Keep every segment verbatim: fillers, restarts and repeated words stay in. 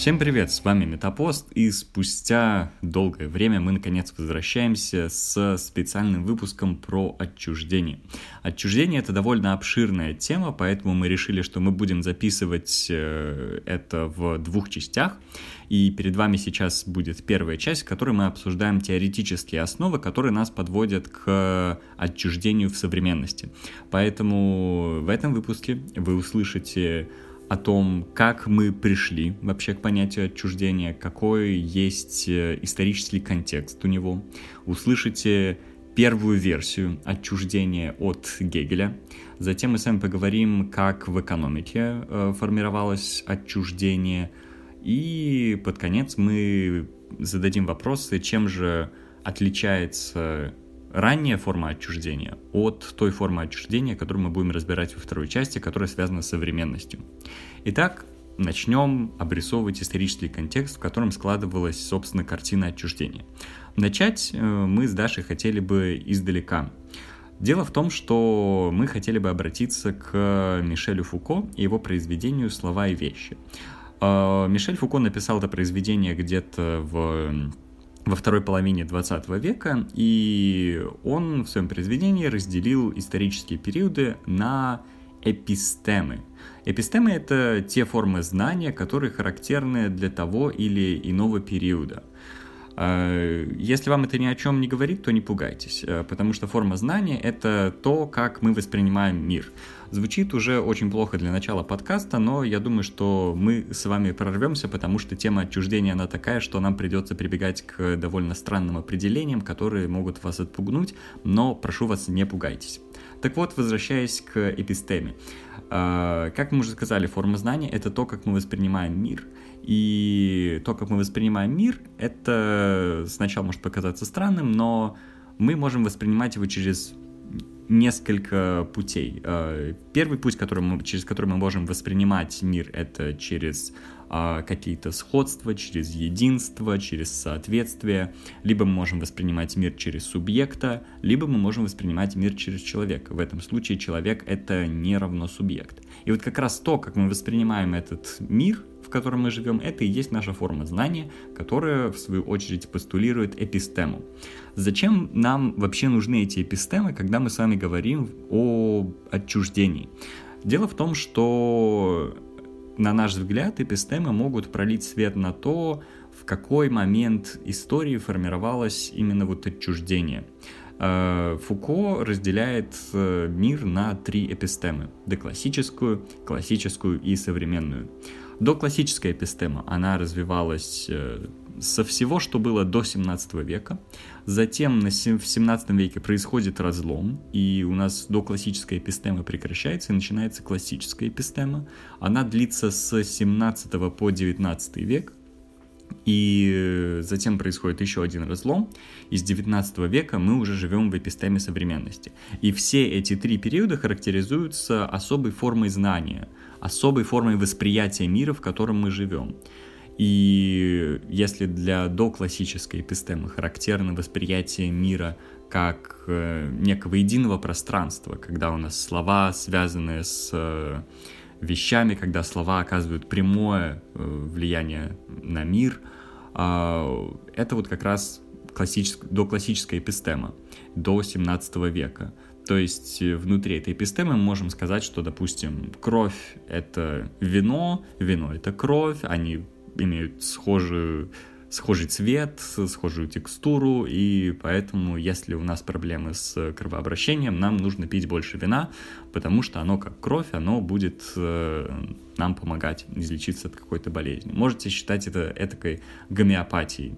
Всем привет, с вами Метапост, и спустя долгое время мы наконец возвращаемся с специальным выпуском про отчуждение. Отчуждение — это довольно обширная тема, поэтому мы решили, что мы будем записывать это в двух частях. И перед вами сейчас будет первая часть, в которой мы обсуждаем теоретические основы, которые нас подводят к отчуждению в современности. Поэтому в этом выпуске вы услышите о том, как мы пришли вообще к понятию отчуждения, какой есть исторический контекст у него. Услышите первую версию отчуждения от Гегеля. Затем мы с вами поговорим, как в экономике формировалось отчуждение. И под конец мы зададим вопросы, чем же отличается ранняя форма отчуждения от той формы отчуждения, которую мы будем разбирать во второй части, которая связана с современностью. Итак, начнем обрисовывать исторический контекст, в котором складывалась, собственно, картина отчуждения. Начать мы с Дашей хотели бы издалека. Дело в том, что мы хотели бы обратиться к Мишелю Фуко и его произведению «Слова и вещи». Мишель Фуко написал это произведение где-то в... во второй половине двадцатого века, и он в своем произведении разделил исторические периоды на эпистемы. Эпистемы — это те формы знания, которые характерны для того или иного периода. Если вам это ни о чем не говорит, то не пугайтесь, потому что форма знания — это то, как мы воспринимаем мир. Звучит уже очень плохо для начала подкаста, но я думаю, что мы с вами прорвемся, потому что тема отчуждения, она такая, что нам придется прибегать к довольно странным определениям, которые могут вас отпугнуть, но прошу вас, не пугайтесь. Так вот, возвращаясь к эпистеме. Как мы уже сказали, форма знания — это то, как мы воспринимаем мир. И то, как мы воспринимаем мир, это сначала может показаться странным, но мы можем воспринимать его через несколько путей. Первый путь, который мы, через который мы можем воспринимать мир, это через какие-то сходства, через единство, через соответствие. Либо мы можем воспринимать мир через субъекта, либо мы можем воспринимать мир через человека. В этом случае человек — это не равно субъект. И вот как раз то, как мы воспринимаем этот мир, в котором мы живем, это и есть наша форма знания, которая, в свою очередь, постулирует эпистему. Зачем нам вообще нужны эти эпистемы, когда мы с вами говорим о отчуждении? Дело в том, что, на наш взгляд, эпистемы могут пролить свет на то, в какой момент истории формировалось именно вот отчуждение. Фуко разделяет мир на три эпистемы – доклассическую, классическую и современную. Доклассическая эпистема, она развивалась со всего, что было до семнадцатого века. Затем в семнадцатом веке происходит разлом, и у нас доклассическая эпистема прекращается, и начинается классическая эпистема. Она длится с семнадцатого по девятнадцатый век. И затем происходит еще один разлом. Из девятнадцатого века мы уже живем в эпистеме современности. И все эти три периода характеризуются особой формой знания, особой формой восприятия мира, в котором мы живем. И если для доклассической эпистемы характерно восприятие мира как некого единого пространства, когда у нас слова связаны с вещами, когда слова оказывают прямое влияние на мир, это вот как раз классическая, доклассическая эпистема до семнадцатого века. То есть внутри этой эпистемы мы можем сказать, что, допустим, кровь — это вино, вино — это кровь, они имеют схожую, схожий цвет, схожую текстуру, и поэтому, если у нас проблемы с кровообращением, нам нужно пить больше вина, потому что оно, как кровь, оно будет нам помогать излечиться от какой-то болезни. Можете считать это этакой гомеопатией.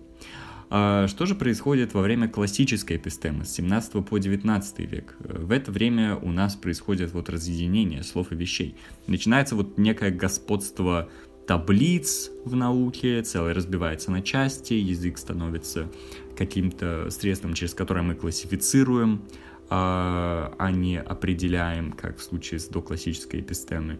Что же происходит во время классической эпистемы с семнадцатого по девятнадцатый век? В это время у нас происходит вот разъединение слов и вещей. Начинается вот некое господство таблиц в науке, целое разбивается на части, язык становится каким-то средством, через которое мы классифицируем, а не определяем, как в случае с доклассической эпистемой.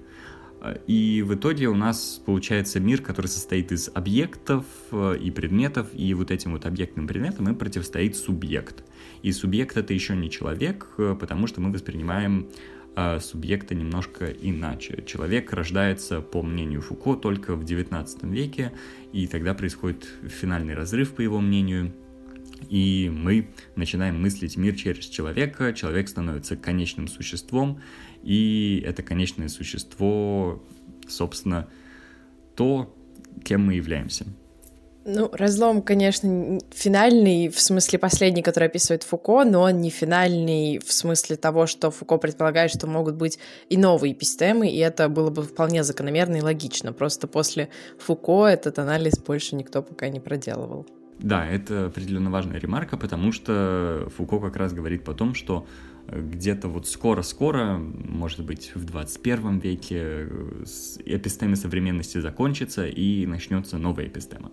И в итоге у нас получается мир, который состоит из объектов и предметов, и вот этим вот объектным предметам им противостоит субъект. И субъект — это еще не человек, потому что мы воспринимаем а субъекта немножко иначе. Человек рождается, по мнению Фуко, только в девятнадцатом веке, и тогда происходит финальный разрыв, по его мнению, и мы начинаем мыслить мир через человека, человек становится конечным существом, и это конечное существо, собственно, то, кем мы являемся. Ну, разлом, конечно, финальный, в смысле последний, который описывает Фуко, но он не финальный в смысле того, что Фуко предполагает, что могут быть и новые эпистемы, и это было бы вполне закономерно и логично. Просто после Фуко этот анализ больше никто пока не проделывал. Да, это определенно важная ремарка, потому что Фуко как раз говорит потом, что где-то вот скоро-скоро, может быть, в двадцать первом веке эпистема современности закончится и начнется новая эпистема.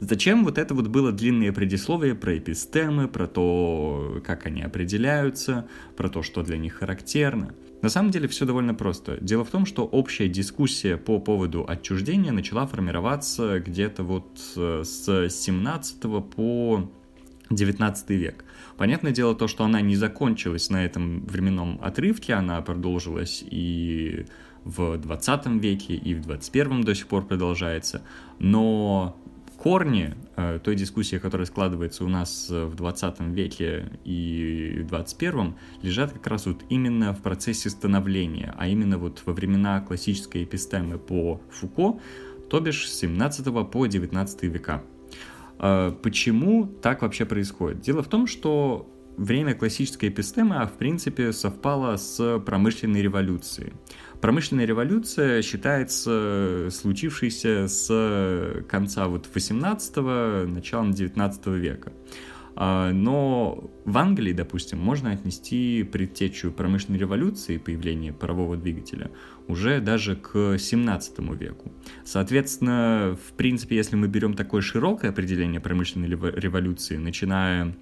Зачем вот это вот было длинное предисловие про эпистемы, про то, как они определяются, про то, что для них характерно? На самом деле все довольно просто. Дело в том, что общая дискуссия по поводу отчуждения начала формироваться где-то вот с семнадцатого по девятнадцатый век. Понятное дело то, что она не закончилась на этом временном отрывке, она продолжилась и в двадцатом веке, и в двадцать первом до сих пор продолжается, но корни э, той дискуссии, которая складывается у нас в двадцатом веке и в двадцать первом, лежат как раз вот именно в процессе становления, а именно вот во времена классической эпистемы по Фуко, то бишь с семнадцатого по девятнадцатый века. Почему так вообще происходит? Дело в том, что время классической эпистемы, в принципе, совпало с промышленной революцией. Промышленная революция считается случившейся с конца вот восемнадцатого, началом девятнадцатого века. Но в Англии, допустим, можно отнести предтечу промышленной революции, появление парового двигателя, уже даже к семнадцатому веку. Соответственно, в принципе, если мы берем такое широкое определение промышленной революции, начиная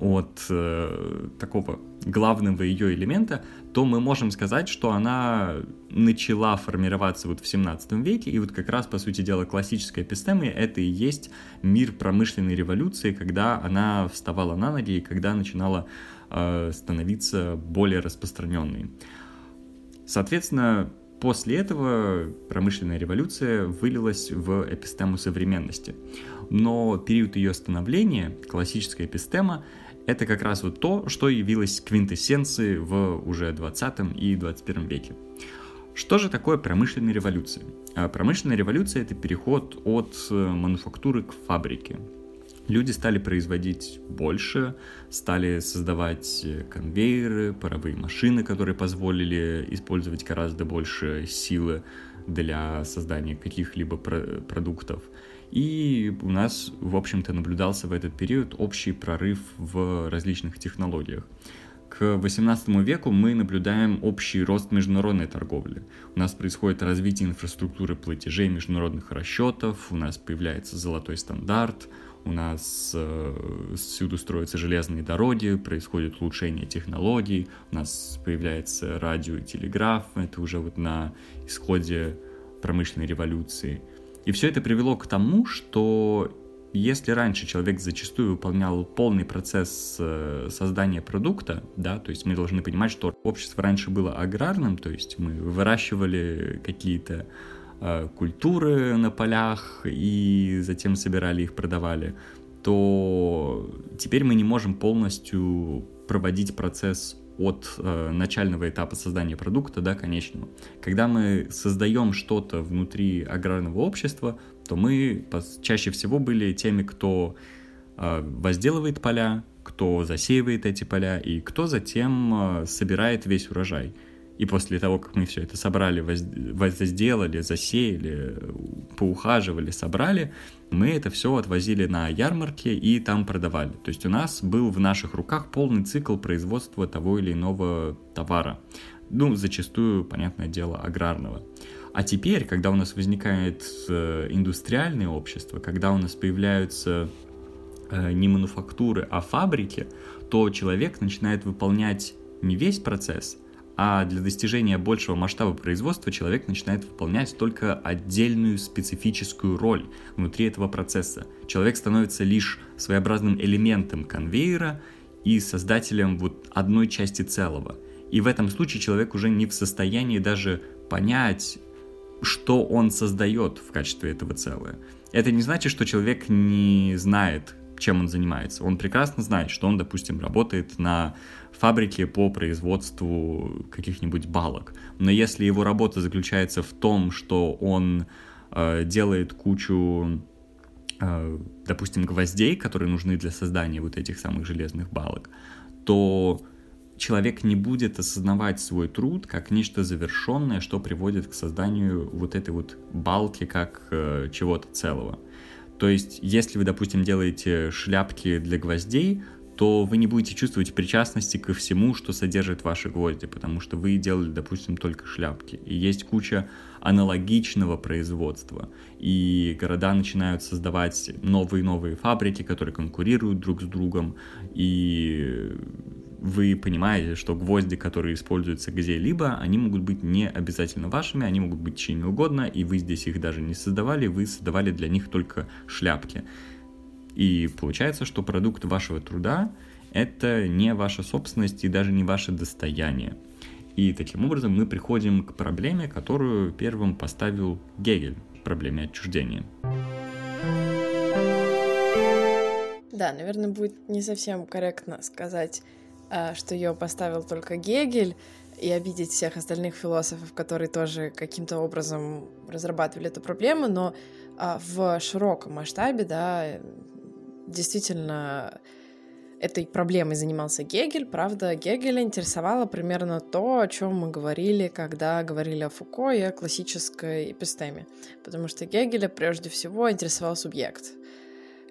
от э, такого главного ее элемента, то мы можем сказать, что она начала формироваться вот в семнадцатом веке, и вот как раз, по сути дела, классическая эпистема — это и есть мир промышленной революции, когда она вставала на ноги и когда начинала э, становиться более распространенной. Соответственно, после этого промышленная революция вылилась в эпистему современности. Но период ее становления, классическая эпистема, это как раз вот то, что явилось квинтэссенцией в уже двадцатом и двадцать первом веке. Что же такое промышленная революция? Промышленная революция — это переход от мануфактуры к фабрике. Люди стали производить больше, стали создавать конвейеры, паровые машины, которые позволили использовать гораздо больше силы для создания каких-либо продуктов. И у нас, в общем-то, наблюдался в этот период общий прорыв в различных технологиях. К восемнадцатому веку мы наблюдаем общий рост международной торговли. У нас происходит развитие инфраструктуры платежей международных расчетов, у нас появляется золотой стандарт, у нас э, всюду строятся железные дороги, происходит улучшение технологий, у нас появляется радио и телеграф, это уже вот на исходе промышленной революции. И все это привело к тому, что если раньше человек зачастую выполнял полный процесс создания продукта, да, то есть мы должны понимать, что общество раньше было аграрным, то есть мы выращивали какие-то э, культуры на полях и затем собирали их, продавали, то теперь мы не можем полностью проводить процесс от э, начального этапа создания продукта до конечного. Когда мы создаем что-то внутри аграрного общества, то мы чаще всего были теми, кто э, возделывает поля, кто засеивает эти поля и кто затем э, собирает весь урожай. И после того, как мы все это собрали, возделали, засеяли, поухаживали, собрали, мы это все отвозили на ярмарки и там продавали. То есть у нас был в наших руках полный цикл производства того или иного товара. Ну, зачастую, понятное дело, аграрного. А теперь, когда у нас возникает индустриальное общество, когда у нас появляются не мануфактуры, а фабрики, то человек начинает выполнять не весь процесс, а для достижения большего масштаба производства человек начинает выполнять только отдельную специфическую роль внутри этого процесса. Человек становится лишь своеобразным элементом конвейера и создателем вот одной части целого. И в этом случае человек уже не в состоянии даже понять, что он создает в качестве этого целого. Это не значит, что человек не знает, чем он занимается. Он прекрасно знает, что он, допустим, работает на фабрике по производству каких-нибудь балок. Но если его работа заключается в том, что он э, делает кучу, э, допустим, гвоздей, которые нужны для создания вот этих самых железных балок, то человек не будет осознавать свой труд как нечто завершенное, что приводит к созданию вот этой вот балки как э, чего-то целого. То есть, если вы, допустим, делаете шляпки для гвоздей, то вы не будете чувствовать причастности ко всему, что содержит ваши гвозди, потому что вы делали, допустим, только шляпки. И есть куча аналогичного производства. И города начинают создавать новые-новые фабрики, которые конкурируют друг с другом. И вы понимаете, что гвозди, которые используются где-либо, они могут быть не обязательно вашими, они могут быть чьими угодно, и вы здесь их даже не создавали, вы создавали для них только шляпки. И получается, что продукт вашего труда — это не ваша собственность и даже не ваше достояние. И таким образом мы приходим к проблеме, которую первым поставил Гегель, проблеме отчуждения. Да, наверное, будет не совсем корректно сказать, что ее поставил только Гегель, и обидеть всех остальных философов, которые тоже каким-то образом разрабатывали эту проблему, но в широком масштабе, да, действительно, этой проблемой занимался Гегель. Правда, Гегеля интересовало примерно то, о чем мы говорили, когда говорили о Фуко и о классической эпистеме, потому что Гегеля прежде всего интересовал субъект,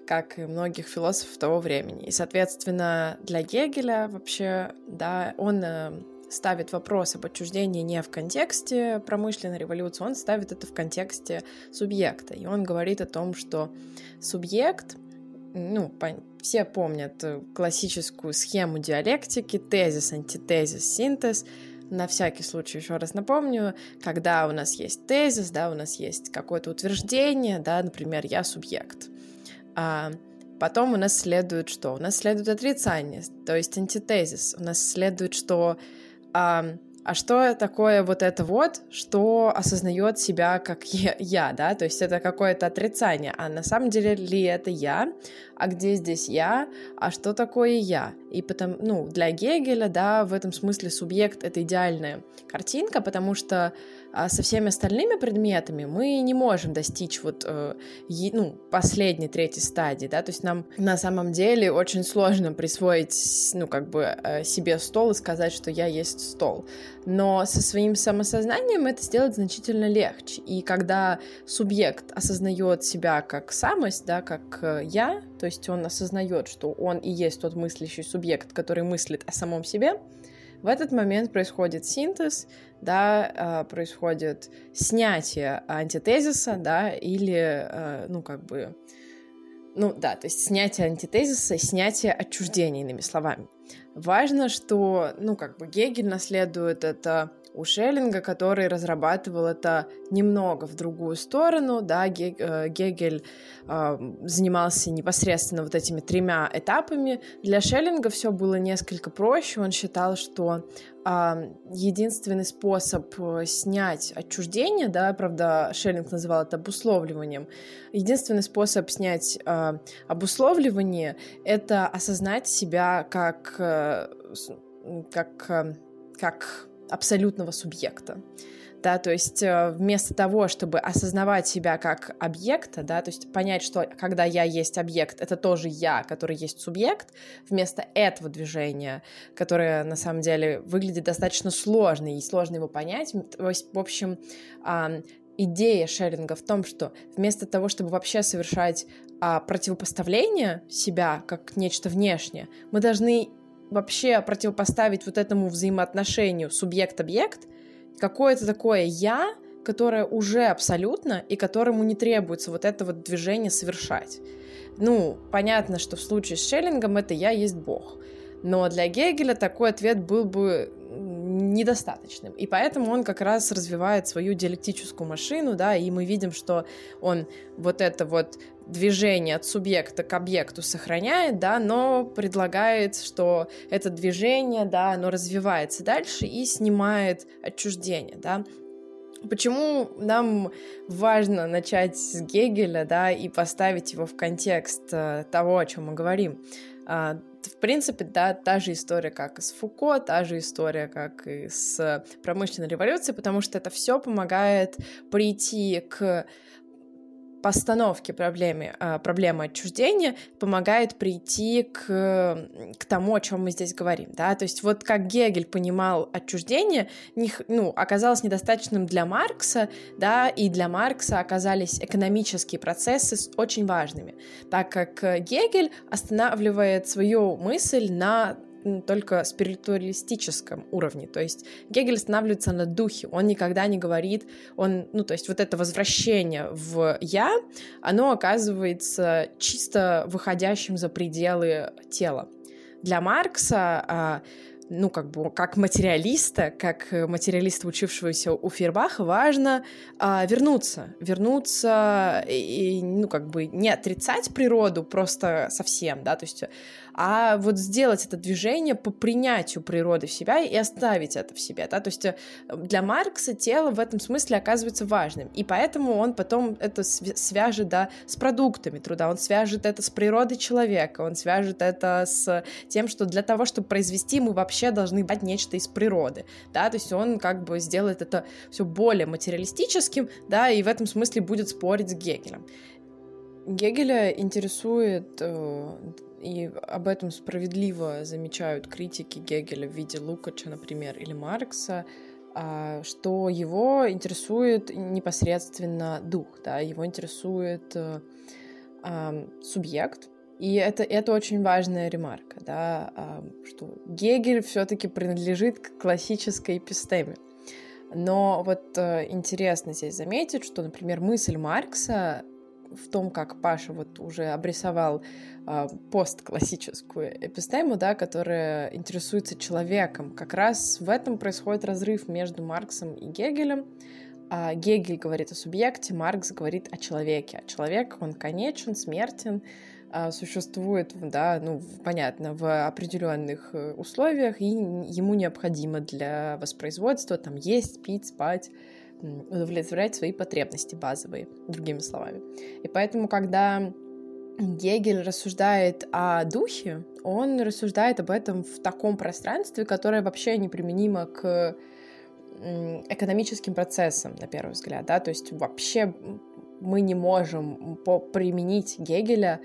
как и многих философов того времени. И, соответственно, для Гегеля вообще, да, он ставит вопрос об отчуждении не в контексте промышленной революции, он ставит это в контексте субъекта. И он говорит о том, что субъект, ну, все помнят классическую схему диалектики, тезис, антитезис, синтез. На всякий случай еще раз напомню, когда у нас есть тезис, да, у нас есть какое-то утверждение, да, например, я субъект. А потом у нас следует что? У нас следует отрицание, то есть антитезис. У нас следует, что а, а что такое вот это вот, что осознает себя как я, да? То есть это какое-то отрицание. А на самом деле ли это я? А где здесь я? А что такое я? И потом, ну, для Гегеля, да, в этом смысле субъект — это идеальная картинка, потому что а со всеми остальными предметами мы не можем достичь вот, э, е, ну, последней, третьей стадии, да, то есть нам на самом деле очень сложно присвоить, ну, как бы э, себе стол и сказать, что я есть стол, но со своим самосознанием это сделать значительно легче, и когда субъект осознает себя как самость, да, как э, я, то есть он осознает, что он и есть тот мыслящий субъект, который мыслит о самом себе, в этот момент происходит синтез, да, происходит снятие антитезиса, да, или, ну, как бы, ну, да, то есть снятие антитезиса и снятие отчуждения, иными словами. Важно, что, ну, как бы Гегель наследует это у Шеллинга, который разрабатывал это немного в другую сторону, да, Гегель э, занимался непосредственно вот этими тремя этапами. Для Шеллинга все было несколько проще, он считал, что э, единственный способ снять отчуждение, да, правда, Шеллинг называл это обусловливанием, единственный способ снять э, обусловливание — это осознать себя как, э, как, э, как абсолютного субъекта, да, то есть вместо того, чтобы осознавать себя как объекта, да, то есть понять, что когда я есть объект, это тоже я, который есть субъект, вместо этого движения, которое на самом деле выглядит достаточно сложно и сложно его понять, то есть, в общем, идея Шеллинга в том, что вместо того, чтобы вообще совершать противопоставление себя как нечто внешнее, мы должны вообще противопоставить вот этому взаимоотношению субъект-объект какое-то такое «я», которое уже абсолютно и которому не требуется вот это вот движение совершать. Ну, понятно, что в случае с Шеллингом это «я есть Бог». Но для Гегеля такой ответ был бы недостаточным. И поэтому он как раз развивает свою диалектическую машину, да, и мы видим, что он вот это вот движение от субъекта к объекту сохраняет, да, но предлагает, что это движение, да, оно развивается дальше и снимает отчуждение, да. Почему нам важно начать с Гегеля, да, и поставить его в контекст того, о чем мы говорим? В принципе, да, та же история, как и с Фуко, та же история, как и с промышленной революцией, потому что это все помогает прийти к постановке проблемы, проблемы отчуждения, помогает прийти к, к тому, о чем мы здесь говорим, да, то есть вот как Гегель понимал отчуждение, не, ну, оказалось недостаточным для Маркса, да, и для Маркса оказались экономические процессы очень важными, так как Гегель останавливает свою мысль на только спиритуалистическом уровне, то есть Гегель останавливается на духе, он никогда не говорит, он, ну, то есть вот это возвращение в «я», оно оказывается чисто выходящим за пределы тела. Для Маркса, ну, как бы, как материалиста, как материалиста, учившегося у Фейербаха, важно а, вернуться, вернуться и, и, ну, как бы, не отрицать природу просто совсем, да, то есть, а вот сделать это движение по принятию природы в себя и оставить это в себе, да, то есть для Маркса тело в этом смысле оказывается важным, и поэтому он потом это свяжет, да, с продуктами труда, он свяжет это с природой человека, он свяжет это с тем, что для того, чтобы произвести, мы вообще должны брать нечто из природы, да, то есть он как бы сделает это все более материалистическим, да, и в этом смысле будет спорить с Гегелем. Гегеля интересует, и об этом справедливо замечают критики Гегеля в виде Лукача, например, или Маркса, что его интересует непосредственно дух, да, его интересует субъект. И это, это очень важная ремарка, да, что Гегель все-таки принадлежит к классической эпистеме. Но вот интересно здесь заметить, что, например, мысль Маркса в том, как Паша вот уже обрисовал постклассическую эпистему, да, которая интересуется человеком, как раз в этом происходит разрыв между Марксом и Гегелем. Гегель говорит о субъекте, Маркс говорит о человеке. А человек, он конечен, смертен, существует, да, ну, понятно, в определенных условиях, и ему необходимо для воспроизводства там есть, пить, спать, удовлетворять свои потребности базовые, другими словами. И поэтому, когда Гегель рассуждает о духе, он рассуждает об этом в таком пространстве, которое вообще неприменимо к экономическим процессам, на первый взгляд, да, то есть вообще мы не можем применить Гегеля,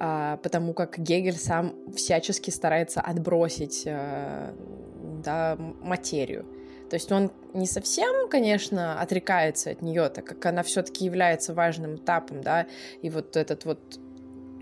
потому как Гегель сам всячески старается отбросить, да, материю. То есть он не совсем, конечно, отрекается от нее, так как она все-таки является важным этапом, да, и вот этот вот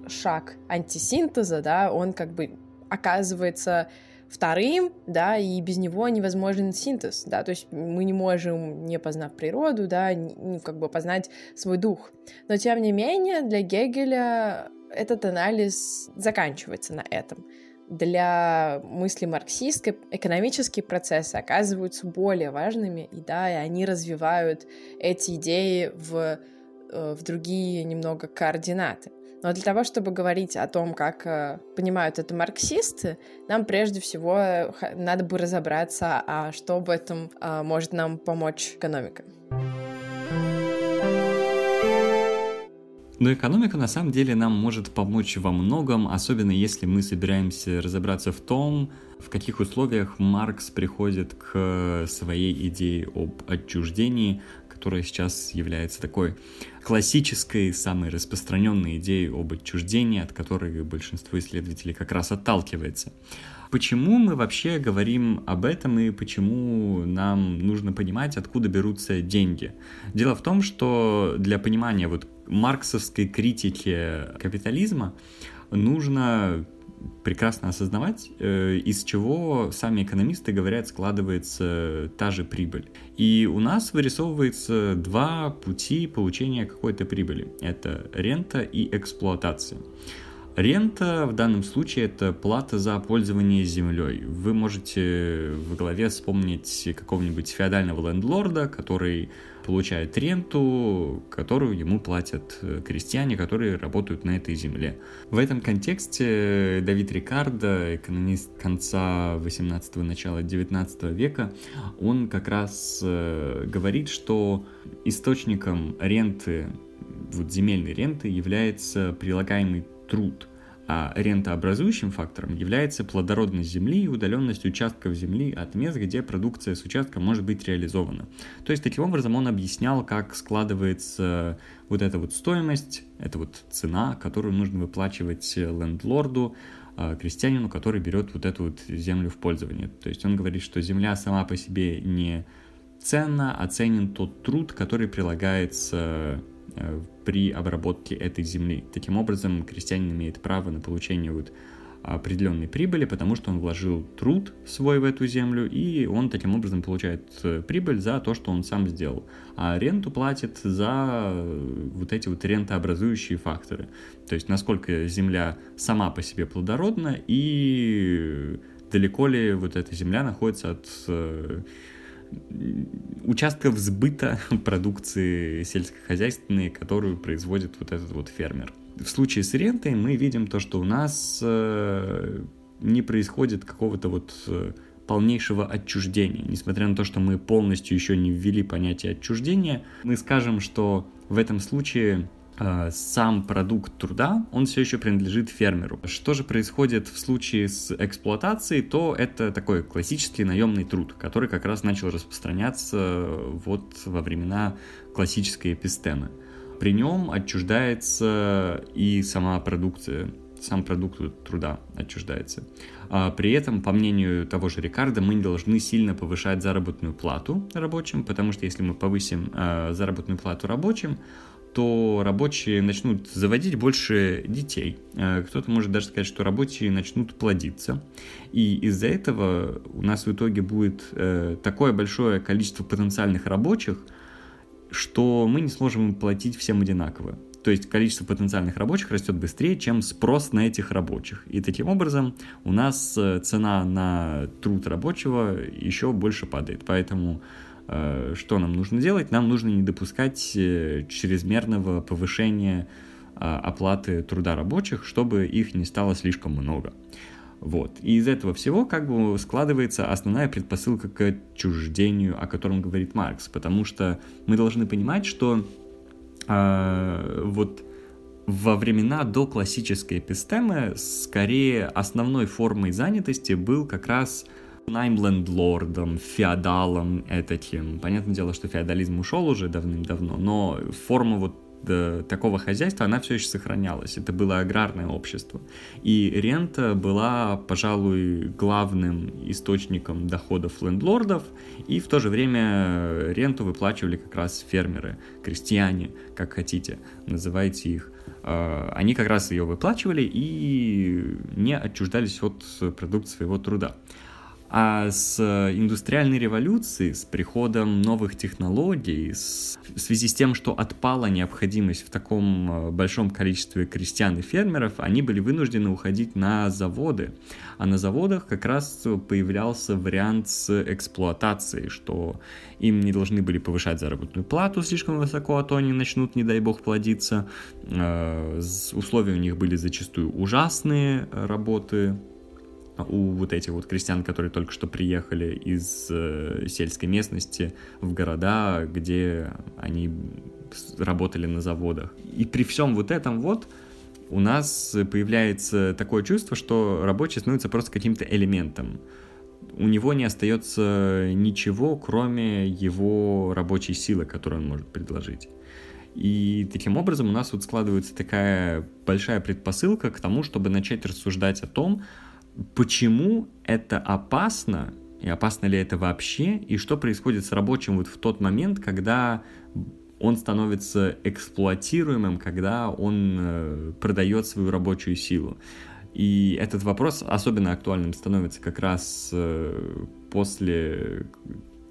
шаг антисинтеза, да, он как бы оказывается вторым, да, и без него невозможен синтез, да, то есть мы не можем, не познав природу, да, не, как бы познать свой дух. Но, тем не менее, для Гегеля этот анализ заканчивается на этом. Для мысли марксистской экономические процессы оказываются более важными, и, да, и они развивают эти идеи в, в другие немного координаты. Но для того, чтобы говорить о том, как понимают это марксисты, нам прежде всего надо бы разобраться, а что в этом может нам помочь экономика. Но экономика на самом деле нам может помочь во многом, особенно если мы собираемся разобраться в том, в каких условиях Маркс приходит к своей идее об отчуждении, которая сейчас является такой классической, самой распространенной идеей об отчуждении, от которой большинство исследователей как раз отталкивается. Почему мы вообще говорим об этом и почему нам нужно понимать, откуда берутся деньги? Дело в том, что для понимания вот марксовской критики капитализма нужно прекрасно осознавать, из чего сами экономисты говорят, складывается та же прибыль. И у нас вырисовывается два пути получения какой-то прибыли. Это рента и эксплуатация. Рента в данном случае это плата за пользование землей. Вы можете в голове вспомнить какого-нибудь феодального лендлорда, который получает ренту, которую ему платят крестьяне, которые работают на этой земле. В этом контексте Давид Рикардо, экономист конца восемнадцатого, начала девятнадцатого века, он как раз говорит, что источником ренты, вот земельной ренты, является прилагаемый труд, а рентообразующим фактором является плодородность земли и удаленность участков земли от мест, где продукция с участка может быть реализована. То есть таким образом он объяснял, как складывается вот эта вот стоимость, это вот цена, которую нужно выплачивать лендлорду, крестьянину, который берет вот эту вот землю в пользование. То есть он говорит, что земля сама по себе не ценна, а ценен тот труд, который прилагается при обработке этой земли. Таким образом, крестьянин имеет право на получение вот определенной прибыли, потому что он вложил труд свой в эту землю, и он таким образом получает прибыль за то, что он сам сделал. А ренту платит за вот эти вот рентообразующие факторы. То есть, насколько земля сама по себе плодородна, и далеко ли вот эта земля находится от участков сбыта продукции сельскохозяйственной, которую производит вот этот вот фермер. В случае с рентой мы видим то, что у нас не происходит какого-то вот полнейшего отчуждения. Несмотря на то, что мы полностью еще не ввели понятие отчуждения, мы скажем, что в этом случае сам продукт труда, он все еще принадлежит фермеру. Что же происходит в случае с эксплуатацией, то это такой классический наемный труд, который как раз начал распространяться вот во времена классической эпистемы. При нем отчуждается и сама продукция, сам продукт труда отчуждается. При этом, по мнению того же Рикардо, мы не должны сильно повышать заработную плату рабочим, потому что если мы повысим заработную плату рабочим, то рабочие начнут заводить больше детей. Кто-то может даже сказать, что рабочие начнут плодиться. И из-за этого у нас в итоге будет такое большое количество потенциальных рабочих, что мы не сможем им платить всем одинаково. То есть количество потенциальных рабочих растет быстрее, чем спрос на этих рабочих. И таким образом у нас цена на труд рабочего еще больше падает. Поэтому что нам нужно делать? Нам нужно не допускать чрезмерного повышения оплаты труда рабочих, чтобы их не стало слишком много. Вот. И из этого всего как бы складывается основная предпосылка к отчуждению, о котором говорит Маркс, потому что мы должны понимать, что э, вот во времена до классической эпистемы скорее основной формой занятости был как раз найм лендлордом, феодалом этаким. Понятное дело, что феодализм ушел уже давным-давно, но форма вот э, такого хозяйства, она все еще сохранялась. Это было аграрное общество. И рента была, пожалуй, главным источником доходов лендлордов, и в то же время ренту выплачивали как раз фермеры, крестьяне, как хотите, называйте их. Они как раз ее выплачивали и не отчуждались от продукта своего труда. А с индустриальной революцией, с приходом новых технологий, с... в связи с тем, что отпала необходимость в таком большом количестве крестьян и фермеров, они были вынуждены уходить на заводы. А на заводах как раз появлялся вариант с эксплуатацией, что им не должны были повышать заработную плату слишком высоко, а то они начнут, не дай бог, плодиться. Условия у них были зачастую ужасные работы у вот этих вот крестьян, которые только что приехали из э, сельской местности в города, где они работали на заводах. И при всем вот этом вот у нас появляется такое чувство, что рабочий становится просто каким-то элементом. У него не остается ничего, кроме его рабочей силы, которую он может предложить. И таким образом у нас вот складывается такая большая предпосылка к тому, чтобы начать рассуждать о том, почему это опасно, и опасно ли это вообще, и что происходит с рабочим вот в тот момент, когда он становится эксплуатируемым, когда он продает свою рабочую силу. И этот вопрос особенно актуальным становится как раз после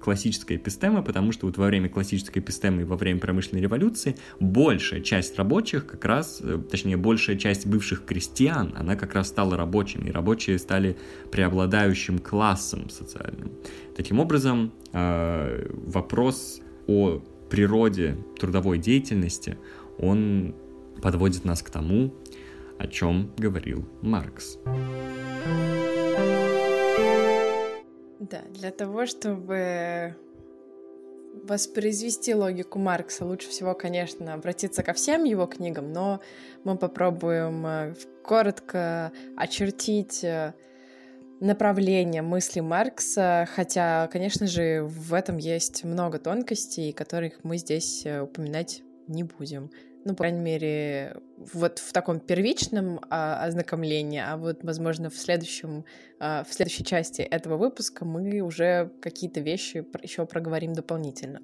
классической эпистемы, потому что вот во время классической эпистемы и во время промышленной революции большая часть рабочих как раз, точнее, большая часть бывших крестьян, она как раз стала рабочими, и рабочие стали преобладающим классом социальным. Таким образом, вопрос о природе трудовой деятельности, он подводит нас к тому, о чем говорил Маркс. Да, для того, чтобы воспроизвести логику Маркса, лучше всего, конечно, обратиться ко всем его книгам, но мы попробуем коротко очертить направление мысли Маркса, хотя, конечно же, в этом есть много тонкостей, которых мы здесь упоминать не будем. Ну, по крайней мере, вот в таком первичном а, ознакомлении, а вот, возможно, в следующем, а, в следующей части этого выпуска мы уже какие-то вещи еще проговорим дополнительно.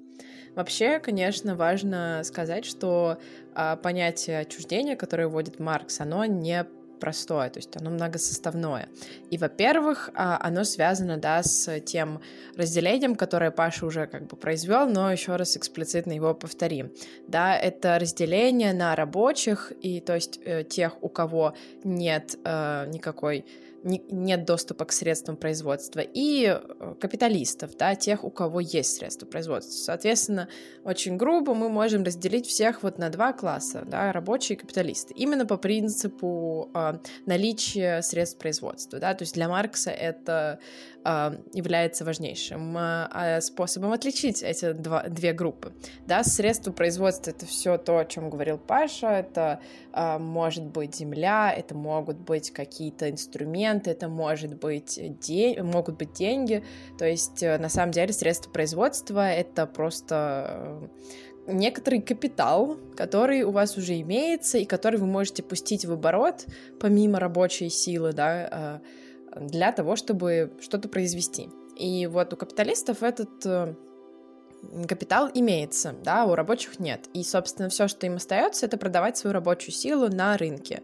Вообще, конечно, важно сказать, что а, понятие отчуждения, которое вводит Маркс, оно не простое, то есть оно многосоставное. И, во-первых, оно связано, да, с тем разделением, которое Паша уже как бы произвел, но еще раз эксплицитно его повторим. Да, это разделение на рабочих, и то есть тех, у кого нет э, никакой нет доступа к средствам производства, и капиталистов, да, тех, у кого есть средства производства. Соответственно, очень грубо мы можем разделить всех вот на два класса, да, рабочие и капиталисты, именно по принципу э, наличия средств производства, да, то есть для Маркса это э, является важнейшим э, способом отличить эти два, две группы, да, средства производства — это все то, о чем говорил Паша, это э, может быть земля, это могут быть какие-то инструменты, это может быть де... могут быть деньги, то есть на самом деле средства производства — это просто некоторый капитал, который у вас уже имеется и который вы можете пустить в оборот помимо рабочей силы, да, для того, чтобы что-то произвести. И вот у капиталистов этот капитал имеется, да, у рабочих нет. И, собственно, все, что им остается, это продавать свою рабочую силу на рынке.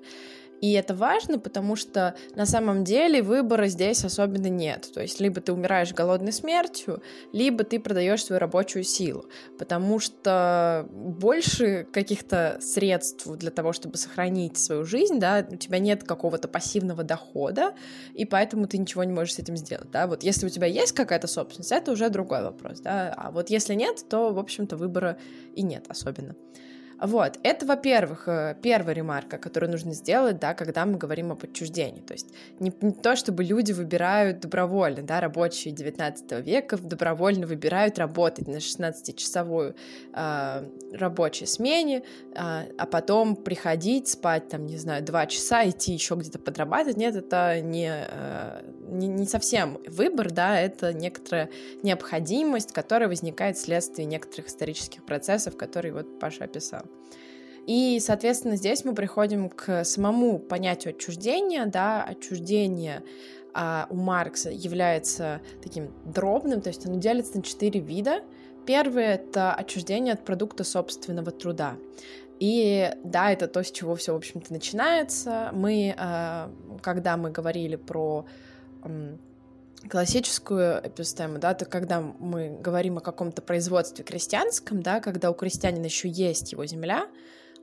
И это важно, потому что на самом деле выбора здесь особенно нет. То есть либо ты умираешь голодной смертью, либо ты продаешь свою рабочую силу, потому что больше каких-то средств для того, чтобы сохранить свою жизнь, да, у тебя нет какого-то пассивного дохода, и поэтому ты ничего не можешь с этим сделать, да. Вот если у тебя есть какая-то собственность, это уже другой вопрос, да. А вот если нет, то, в общем-то, выбора и нет особенно. Вот, это, во-первых, первая ремарка, которую нужно сделать, да, когда мы говорим об отчуждении, то есть не, не то, чтобы люди выбирают добровольно, да, рабочие девятнадцатого века добровольно выбирают работать на шестнадцатичасовую э, рабочей смене, э, а потом приходить, спать, там, не знаю, два часа, идти еще где-то подрабатывать. Нет, это не, э, не, не совсем выбор, да, это некоторая необходимость, которая возникает вследствие некоторых исторических процессов, которые вот Паша описал. И, соответственно, здесь мы приходим к самому понятию отчуждения, да, отчуждение а, у Маркса является таким дробным, то есть оно делится на четыре вида. Первый — это отчуждение от продукта собственного труда. И да, это то, с чего все, в общем-то, начинается. Мы, а, когда мы говорили про классическую эпистему, да, то когда мы говорим о каком-то производстве крестьянском, да, когда у крестьянина еще есть его земля,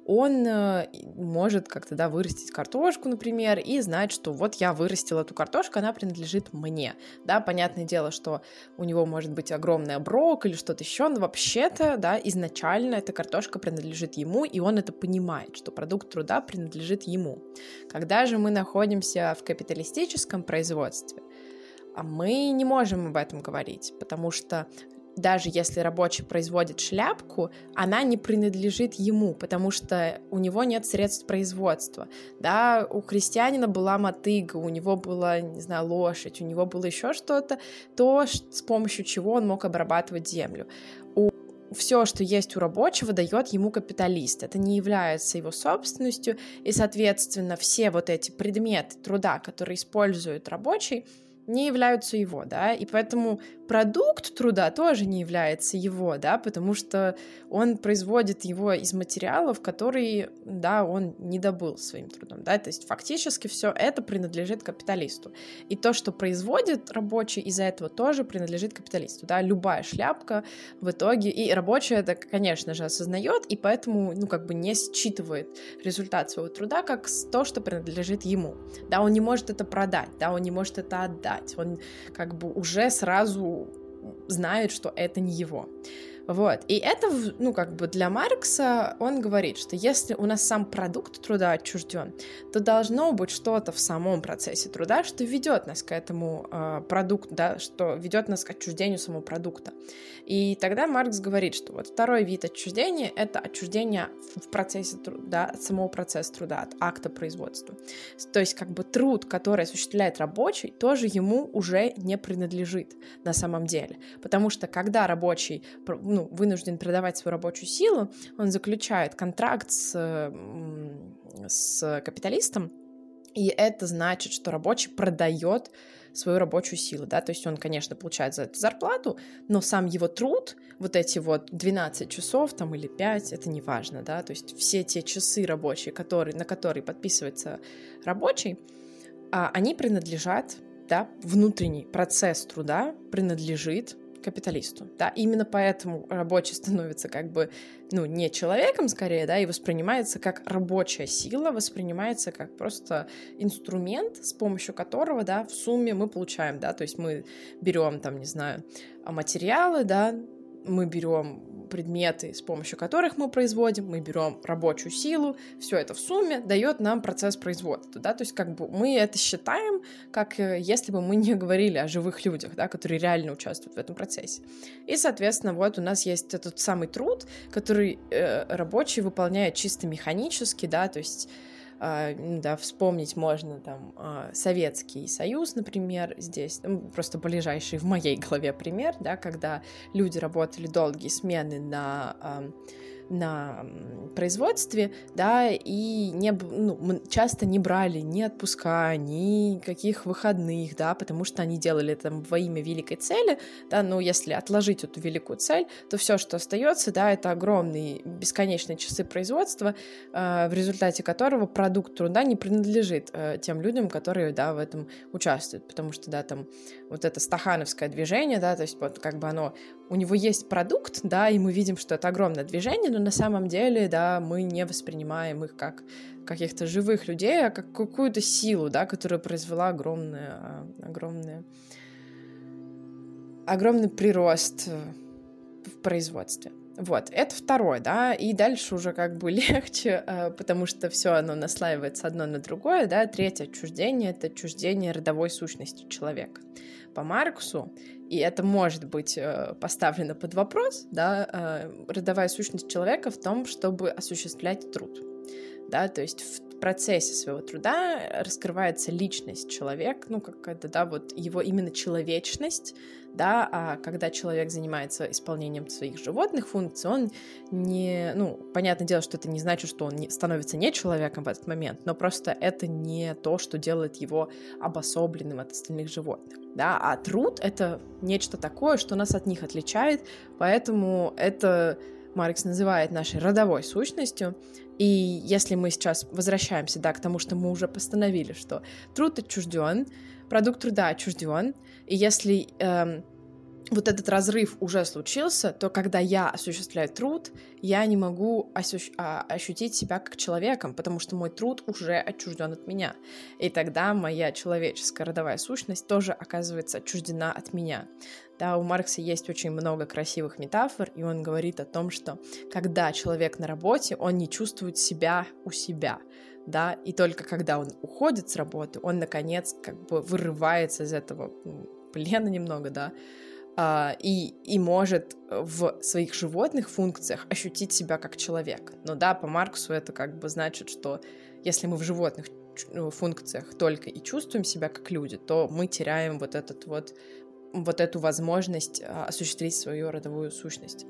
он э, может как-то, да, вырастить картошку, например, и знать, что вот я вырастил эту картошку, она принадлежит мне, да, понятное дело, что у него может быть огромный оброк или что-то еще, но вообще-то, да, изначально эта картошка принадлежит ему, и он это понимает, что продукт труда принадлежит ему. Когда же мы находимся в капиталистическом производстве, а мы не можем об этом говорить, потому что даже если рабочий производит шляпку, она не принадлежит ему, потому что у него нет средств производства, да, у крестьянина была мотыга, у него была, не знаю, лошадь, у него было еще что-то, то, с помощью чего он мог обрабатывать землю. У Все, что есть у рабочего, дает ему капиталист. Это не является его собственностью, и, соответственно, все вот эти предметы труда, которые использует рабочий, не являются его, да, и поэтому продукт труда тоже не является его, да, потому что он производит его из материалов, которые, да, он не добыл своим трудом, да, то есть фактически все это принадлежит капиталисту, и то, что производит рабочий из-за этого, тоже принадлежит капиталисту, да, любая шляпка в итоге, и рабочий это, конечно же, осознает, и поэтому, ну, как бы не считывает результат своего труда как то, что принадлежит ему, да, он не может это продать, да, он не может это отдать, он как бы уже сразу знает, что это не его. Вот. И это, ну, как бы для Маркса он говорит, что если у нас сам продукт труда отчужден, то должно быть что-то в самом процессе труда, что ведет нас к этому э, продукту, да, что ведет нас к отчуждению самого продукта. И тогда Маркс говорит, что вот второй вид отчуждения — это отчуждение в процессе труда, от самого процесса труда, от акта производства. То есть как бы труд, который осуществляет рабочий, тоже ему уже не принадлежит на самом деле. Потому что когда рабочий, ну, вынужден продавать свою рабочую силу, он заключает контракт с, с капиталистом, и это значит, что рабочий продает свою рабочую силу, да, то есть он, конечно, получает за это зарплату, но сам его труд, вот эти вот двенадцать часов там или пять, это не важно, да, то есть все те часы рабочие, которые, на которые подписывается рабочий, они принадлежат, да, внутренний процесс труда принадлежит капиталисту, да, именно поэтому рабочий становится как бы, ну, не человеком скорее, да, и воспринимается как рабочая сила, воспринимается как просто инструмент, с помощью которого, да, в сумме мы получаем, да, то есть мы берем там, не знаю, материалы, да, мы берем предметы, с помощью которых мы производим, мы берем рабочую силу, все это в сумме дает нам процесс производства, да, то есть как бы мы это считаем, как если бы мы не говорили о живых людях, да, которые реально участвуют в этом процессе. И, соответственно, вот у нас есть этот самый труд, который э, рабочий выполняет чисто механически, да, то есть Uh, да, вспомнить можно там uh, Советский Союз, например, здесь, ну, просто ближайший в моей голове пример, да, когда люди работали долгие смены на... Uh, на производстве, да, и не, ну, часто не брали ни отпуска, ни каких выходных, да, потому что они делали это во имя великой цели, да, но если отложить эту великую цель, то все, что остается, да, это огромные бесконечные часы производства, э, в результате которого продукт труда не принадлежит э, тем людям, которые, да, в этом участвуют, потому что, да, там вот это стахановское движение, да, то есть вот как бы оно, у него есть продукт, да, и мы видим, что это огромное движение, но на самом деле, да, мы не воспринимаем их как каких-то живых людей, а как какую-то силу, да, которая произвела огромное, огромное, огромный прирост в производстве. Вот, это второе, да, и дальше уже как бы легче, потому что все оно наслаивается одно на другое, да, третье отчуждение — это отчуждение родовой сущности человека. По Марксу, и это может быть поставлено под вопрос, да, родовая сущность человека в том, чтобы осуществлять труд, да, то есть в процессе своего труда раскрывается личность человека, ну, какая-то, да, вот его именно человечность, да, а когда человек занимается исполнением своих животных функций, он не, ну, понятное дело, что это не значит, что он не, становится не человеком в этот момент, но просто это не то, что делает его обособленным от остальных животных, да, а труд — это нечто такое, что нас от них отличает, поэтому это Маркс называет нашей родовой сущностью. И если мы сейчас возвращаемся, да, к тому, что мы уже постановили, что труд отчужден, продукт труда отчужден, и если эм, вот этот разрыв уже случился, то когда я осуществляю труд, я не могу осу- ощутить себя как человеком, потому что мой труд уже отчужден от меня. И тогда моя человеческая родовая сущность тоже оказывается отчуждена от меня. Да, у Маркса есть очень много красивых метафор, и он говорит о том, что когда человек на работе, он не чувствует себя у себя, да, и только когда он уходит с работы, он, наконец, как бы вырывается из этого плена немного, да, и, и может в своих животных функциях ощутить себя как человек. Но да, по Марксу это как бы значит, что если мы в животных функциях только и чувствуем себя как люди, то мы теряем вот этот вот вот эту возможность осуществить свою родовую сущность.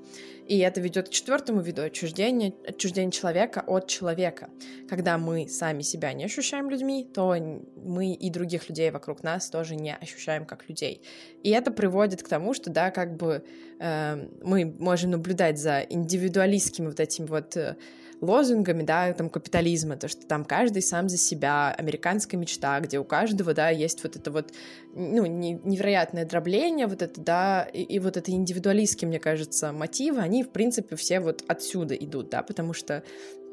И это ведет к четвертому виду отчуждения, отчуждения человека от человека. Когда мы сами себя не ощущаем людьми, то мы и других людей вокруг нас тоже не ощущаем как людей. И это приводит к тому, что, да, как бы э, мы можем наблюдать за индивидуалистскими вот этими вот э, лозунгами, да, там, капитализма, то, что там каждый сам за себя, американская мечта, где у каждого, да, есть вот это вот, ну, невероятное дробление, вот это, да, и, и вот это индивидуалистские, мне кажется, мотивы, они, в принципе, все вот отсюда идут, да, потому что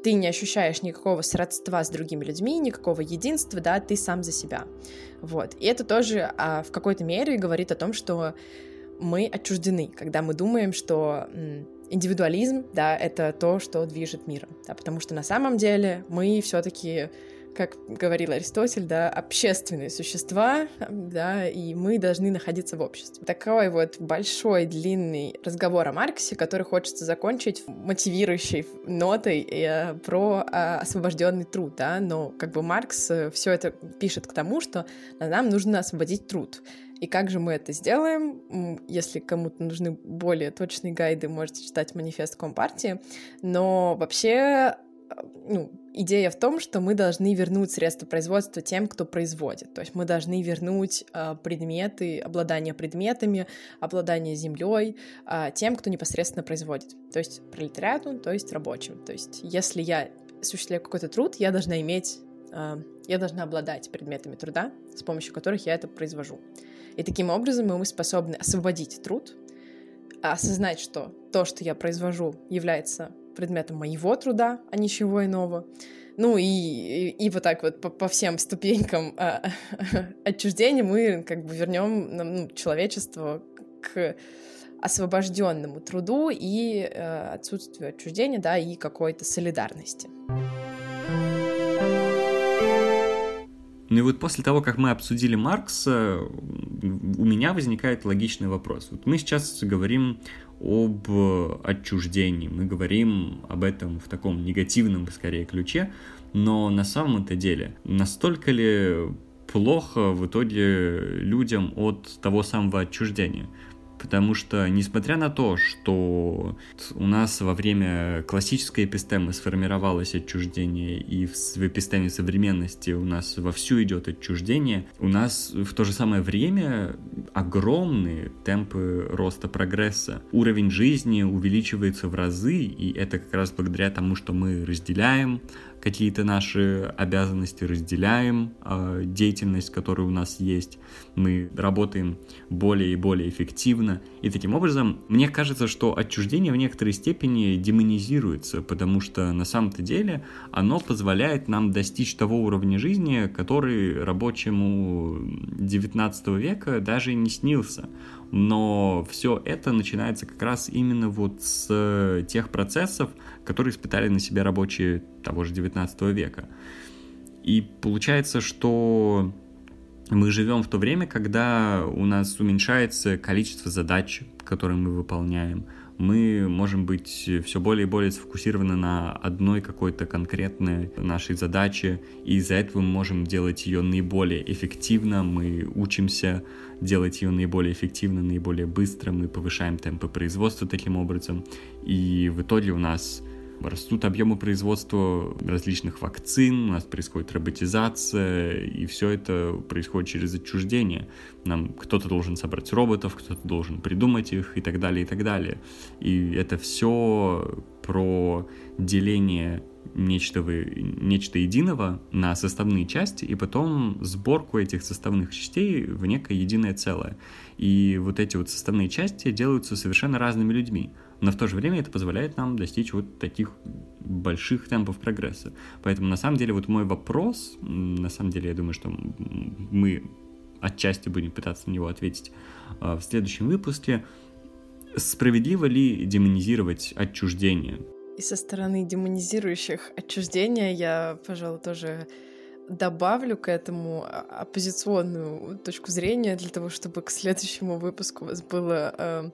ты не ощущаешь никакого сродства с другими людьми, никакого единства, да, ты сам за себя, вот, и это тоже а, в какой-то мере говорит о том, что мы отчуждены, когда мы думаем, что... Индивидуализм, да, это то, что движет миром, да, потому что на самом деле мы все-таки, как говорил Аристотель, да, общественные существа, да, и мы должны находиться в обществе. Такой вот большой, длинный разговор о Марксе, который хочется закончить мотивирующей нотой э, про э, освобожденный труд, да, но как бы Маркс все это пишет к тому, что нам нужно освободить труд. И как же мы это сделаем? Если кому-то нужны более точные гайды, можете читать манифест Компартии. Но вообще, ну, идея в том, что мы должны вернуть средства производства тем, кто производит. То есть мы должны вернуть э, предметы, обладание предметами, обладание землей э, тем, кто непосредственно производит. То есть пролетариату, то есть рабочим. То есть если я осуществляю какой-то труд, я должна иметь... Э, я должна обладать предметами труда, с помощью которых я это произвожу. И таким образом мы способны освободить труд, осознать, что то, что я произвожу, является предметом моего труда, а ничего иного. Ну и, и, и вот так вот по, по всем ступенькам э, отчуждения мы как бы вернем, ну, человечество к освобожденному труду и э, отсутствию отчуждения, да, и какой-то солидарности. Ну и вот после того, как мы обсудили Маркса, у меня возникает логичный вопрос. Вот мы сейчас говорим об отчуждении, мы говорим об этом в таком негативном, скорее, ключе, но на самом-то деле, настолько ли плохо в итоге людям от того самого отчуждения? Потому что, несмотря на то, что у нас во время классической эпистемы сформировалось отчуждение, и в эпистеме современности у нас вовсю идет отчуждение, у нас в то же самое время огромные темпы роста прогресса. Уровень жизни увеличивается в разы, и это как раз благодаря тому, что мы разделяем какие-то наши обязанности, разделяем э, деятельность, которая у нас есть, мы работаем более и более эффективно. И таким образом, мне кажется, что отчуждение в некоторой степени демонизируется, потому что на самом-то деле оно позволяет нам достичь того уровня жизни, который рабочему девятнадцатого века даже не снился. Но все это начинается как раз именно вот с тех процессов, которые испытали на себе рабочие того же девятнадцатого века. И получается, что мы живем в то время, когда у нас уменьшается количество задач, которые мы выполняем. Мы можем быть все более и более сфокусированы на одной какой-то конкретной нашей задаче, и из-за этого мы можем делать ее наиболее эффективно, мы учимся делать ее наиболее эффективно, наиболее быстро, мы повышаем темпы производства таким образом, и в итоге у нас растут объемы производства различных вакцин, у нас происходит роботизация, и все это происходит через отчуждение. Нам кто-то должен собрать роботов, кто-то должен придумать их и так далее, и так далее. И это все про деление нечто, нечто единого на составные части и потом сборку этих составных частей в некое единое целое. И вот эти вот составные части делаются совершенно разными людьми. Но в то же время это позволяет нам достичь вот таких больших темпов прогресса. Поэтому, на самом деле, вот мой вопрос, на самом деле, я думаю, что мы отчасти будем пытаться на него ответить в следующем выпуске. Справедливо ли демонизировать отчуждение? И со стороны демонизирующих отчуждения я, пожалуй, тоже добавлю к этому оппозиционную точку зрения для того, чтобы к следующему выпуску у вас было...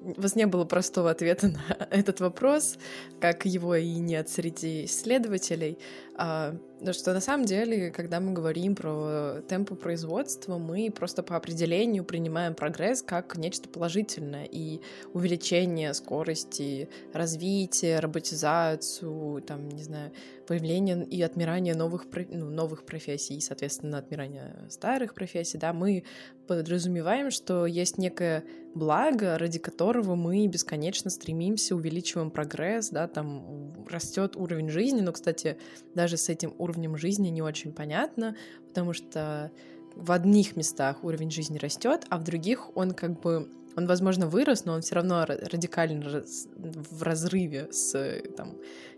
У вас не было простого ответа на этот вопрос, как его и нет среди исследователей. Потому что на самом деле, когда мы говорим про темпы производства, мы просто по определению принимаем прогресс как нечто положительное, и увеличение скорости развития, роботизацию, там, не знаю, появление и отмирание новых, ну, новых профессий, и, соответственно, отмирание старых профессий, да, мы подразумеваем, что есть некое благо, ради которого мы бесконечно стремимся, увеличиваем прогресс, да, там растет уровень жизни, но, кстати, даже с этим уровнем жизни не очень понятно, потому что в одних местах уровень жизни растет, а в других он как бы, он, возможно, вырос, но он все равно радикально в разрыве с, там,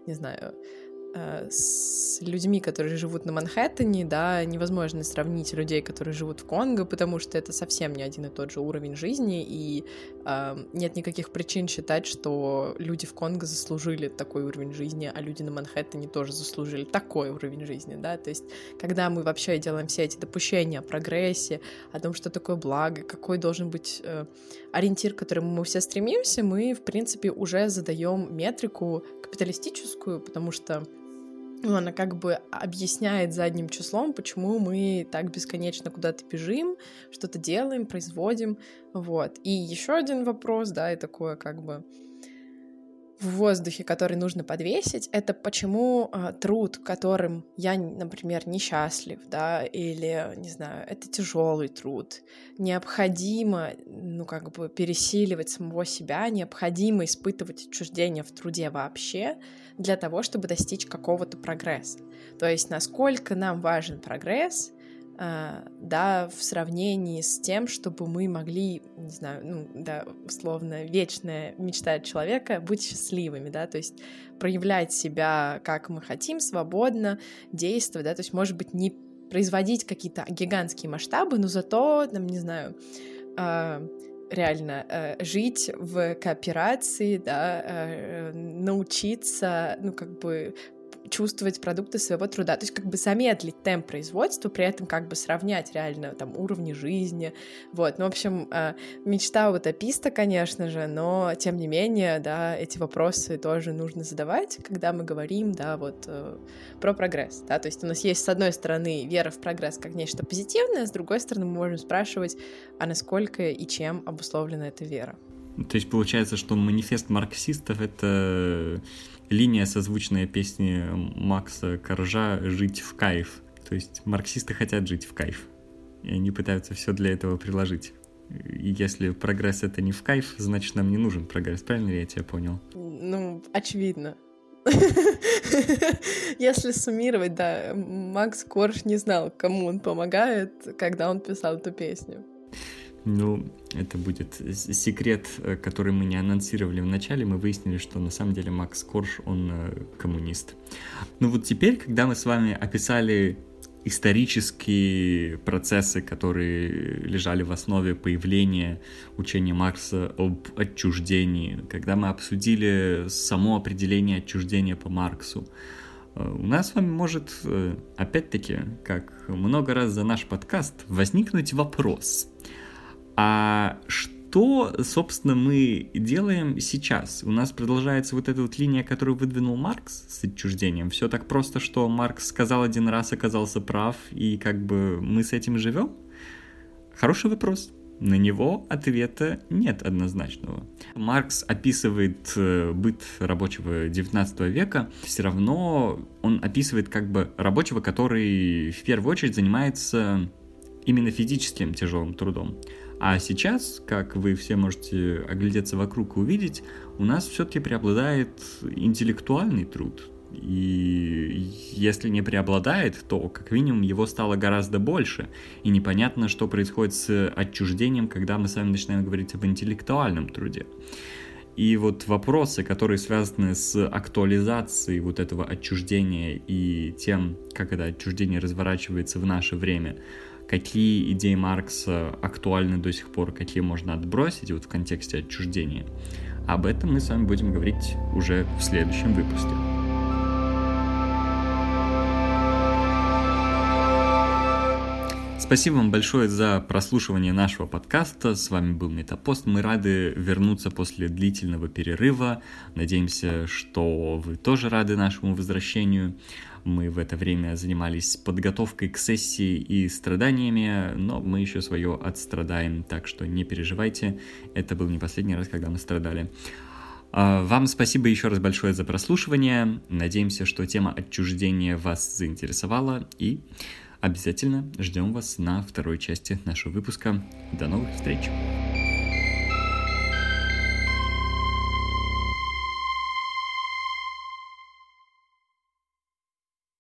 не знаю, с людьми, которые живут на Манхэттене, да, невозможно сравнить людей, которые живут в Конго, потому что это совсем не один и тот же уровень жизни, и э, нет никаких причин считать, что люди в Конго заслужили такой уровень жизни, а люди на Манхэттене тоже заслужили такой уровень жизни, да, то есть когда мы вообще делаем все эти допущения о прогрессе, о том, что такое благо, какой должен быть э, ориентир, к которому мы все стремимся, мы, в принципе, уже задаем метрику капиталистическую, потому что ну, она как бы объясняет задним числом, почему мы так бесконечно куда-то бежим, что-то делаем, производим, вот. И еще один вопрос, да, и такое как бы в воздухе, который нужно подвесить, это почему э, труд, которым я, например, несчастлив, да, или, не знаю, это тяжелый труд, необходимо, ну, как бы пересиливать самого себя, необходимо испытывать отчуждение в труде вообще для того, чтобы достичь какого-то прогресса. То есть насколько нам важен прогресс, э, да, в сравнении с тем, чтобы мы могли, не знаю, ну, да, условно, вечная мечта человека — быть счастливыми, да, то есть проявлять себя, как мы хотим, свободно, действовать, да, то есть, может быть, не производить какие-то гигантские масштабы, но зато, там, не знаю, э, реально э, жить в кооперации, да, э, научиться, ну, как бы, чувствовать продукты своего труда, то есть как бы замедлить темп производства, при этом как бы сравнять реально там уровни жизни, вот, ну, в общем, мечта утописта, конечно же, но, тем не менее, да, эти вопросы тоже нужно задавать, когда мы говорим, да, вот, про прогресс, да, то есть у нас есть, с одной стороны, вера в прогресс как нечто позитивное, с другой стороны, мы можем спрашивать, а насколько и чем обусловлена эта вера. То есть получается, что манифест марксистов — это линия, созвучная песне Макса Коржа «Жить в кайф». То есть марксисты хотят жить в кайф, и они пытаются все для этого приложить. И если прогресс — это не в кайф, значит, нам не нужен прогресс. Правильно ли я тебя понял? Ну, очевидно. Если суммировать, да, Макс Корж не знал, кому он помогает, когда он писал эту песню. Ну, это будет секрет, который мы не анонсировали в начале. Мы выяснили, что на самом деле Макс Корж, он коммунист. Ну вот теперь, когда мы с вами описали исторические процессы, которые лежали в основе появления учения Маркса об отчуждении, когда мы обсудили само определение отчуждения по Марксу, у нас с вами может, опять-таки, как много раз за наш подкаст, возникнуть вопрос: а что, собственно, мы делаем сейчас? У нас продолжается вот эта вот линия, которую выдвинул Маркс с отчуждением. Все так просто, что Маркс сказал один раз, оказался прав, и как бы мы с этим живем? Хороший вопрос. На него ответа нет однозначного. Маркс описывает быт рабочего девятнадцатого века, все равно он описывает как бы рабочего, который в первую очередь занимается именно физическим тяжелым трудом. А сейчас, как вы все можете оглядеться вокруг и увидеть, у нас все-таки преобладает интеллектуальный труд. И если не преобладает, то, как минимум, его стало гораздо больше. И непонятно, что происходит с отчуждением, когда мы с вами начинаем говорить об интеллектуальном труде. И вот вопросы, которые связаны с актуализацией вот этого отчуждения и тем, как это отчуждение разворачивается в наше время, какие идеи Маркса актуальны до сих пор, какие можно отбросить вот в контексте отчуждения, об этом мы с вами будем говорить уже в следующем выпуске. Спасибо вам большое за прослушивание нашего подкаста. С вами был Метапост. Мы рады вернуться после длительного перерыва. Надеемся, что вы тоже рады нашему возвращению. Мы в это время занимались подготовкой к сессии и страданиями, но мы еще свое отстрадаем, так что не переживайте. Это был не последний раз, когда мы страдали. Вам спасибо еще раз большое за прослушивание. Надеемся, что тема отчуждения вас заинтересовала, и обязательно ждем вас на второй части нашего выпуска. До новых встреч!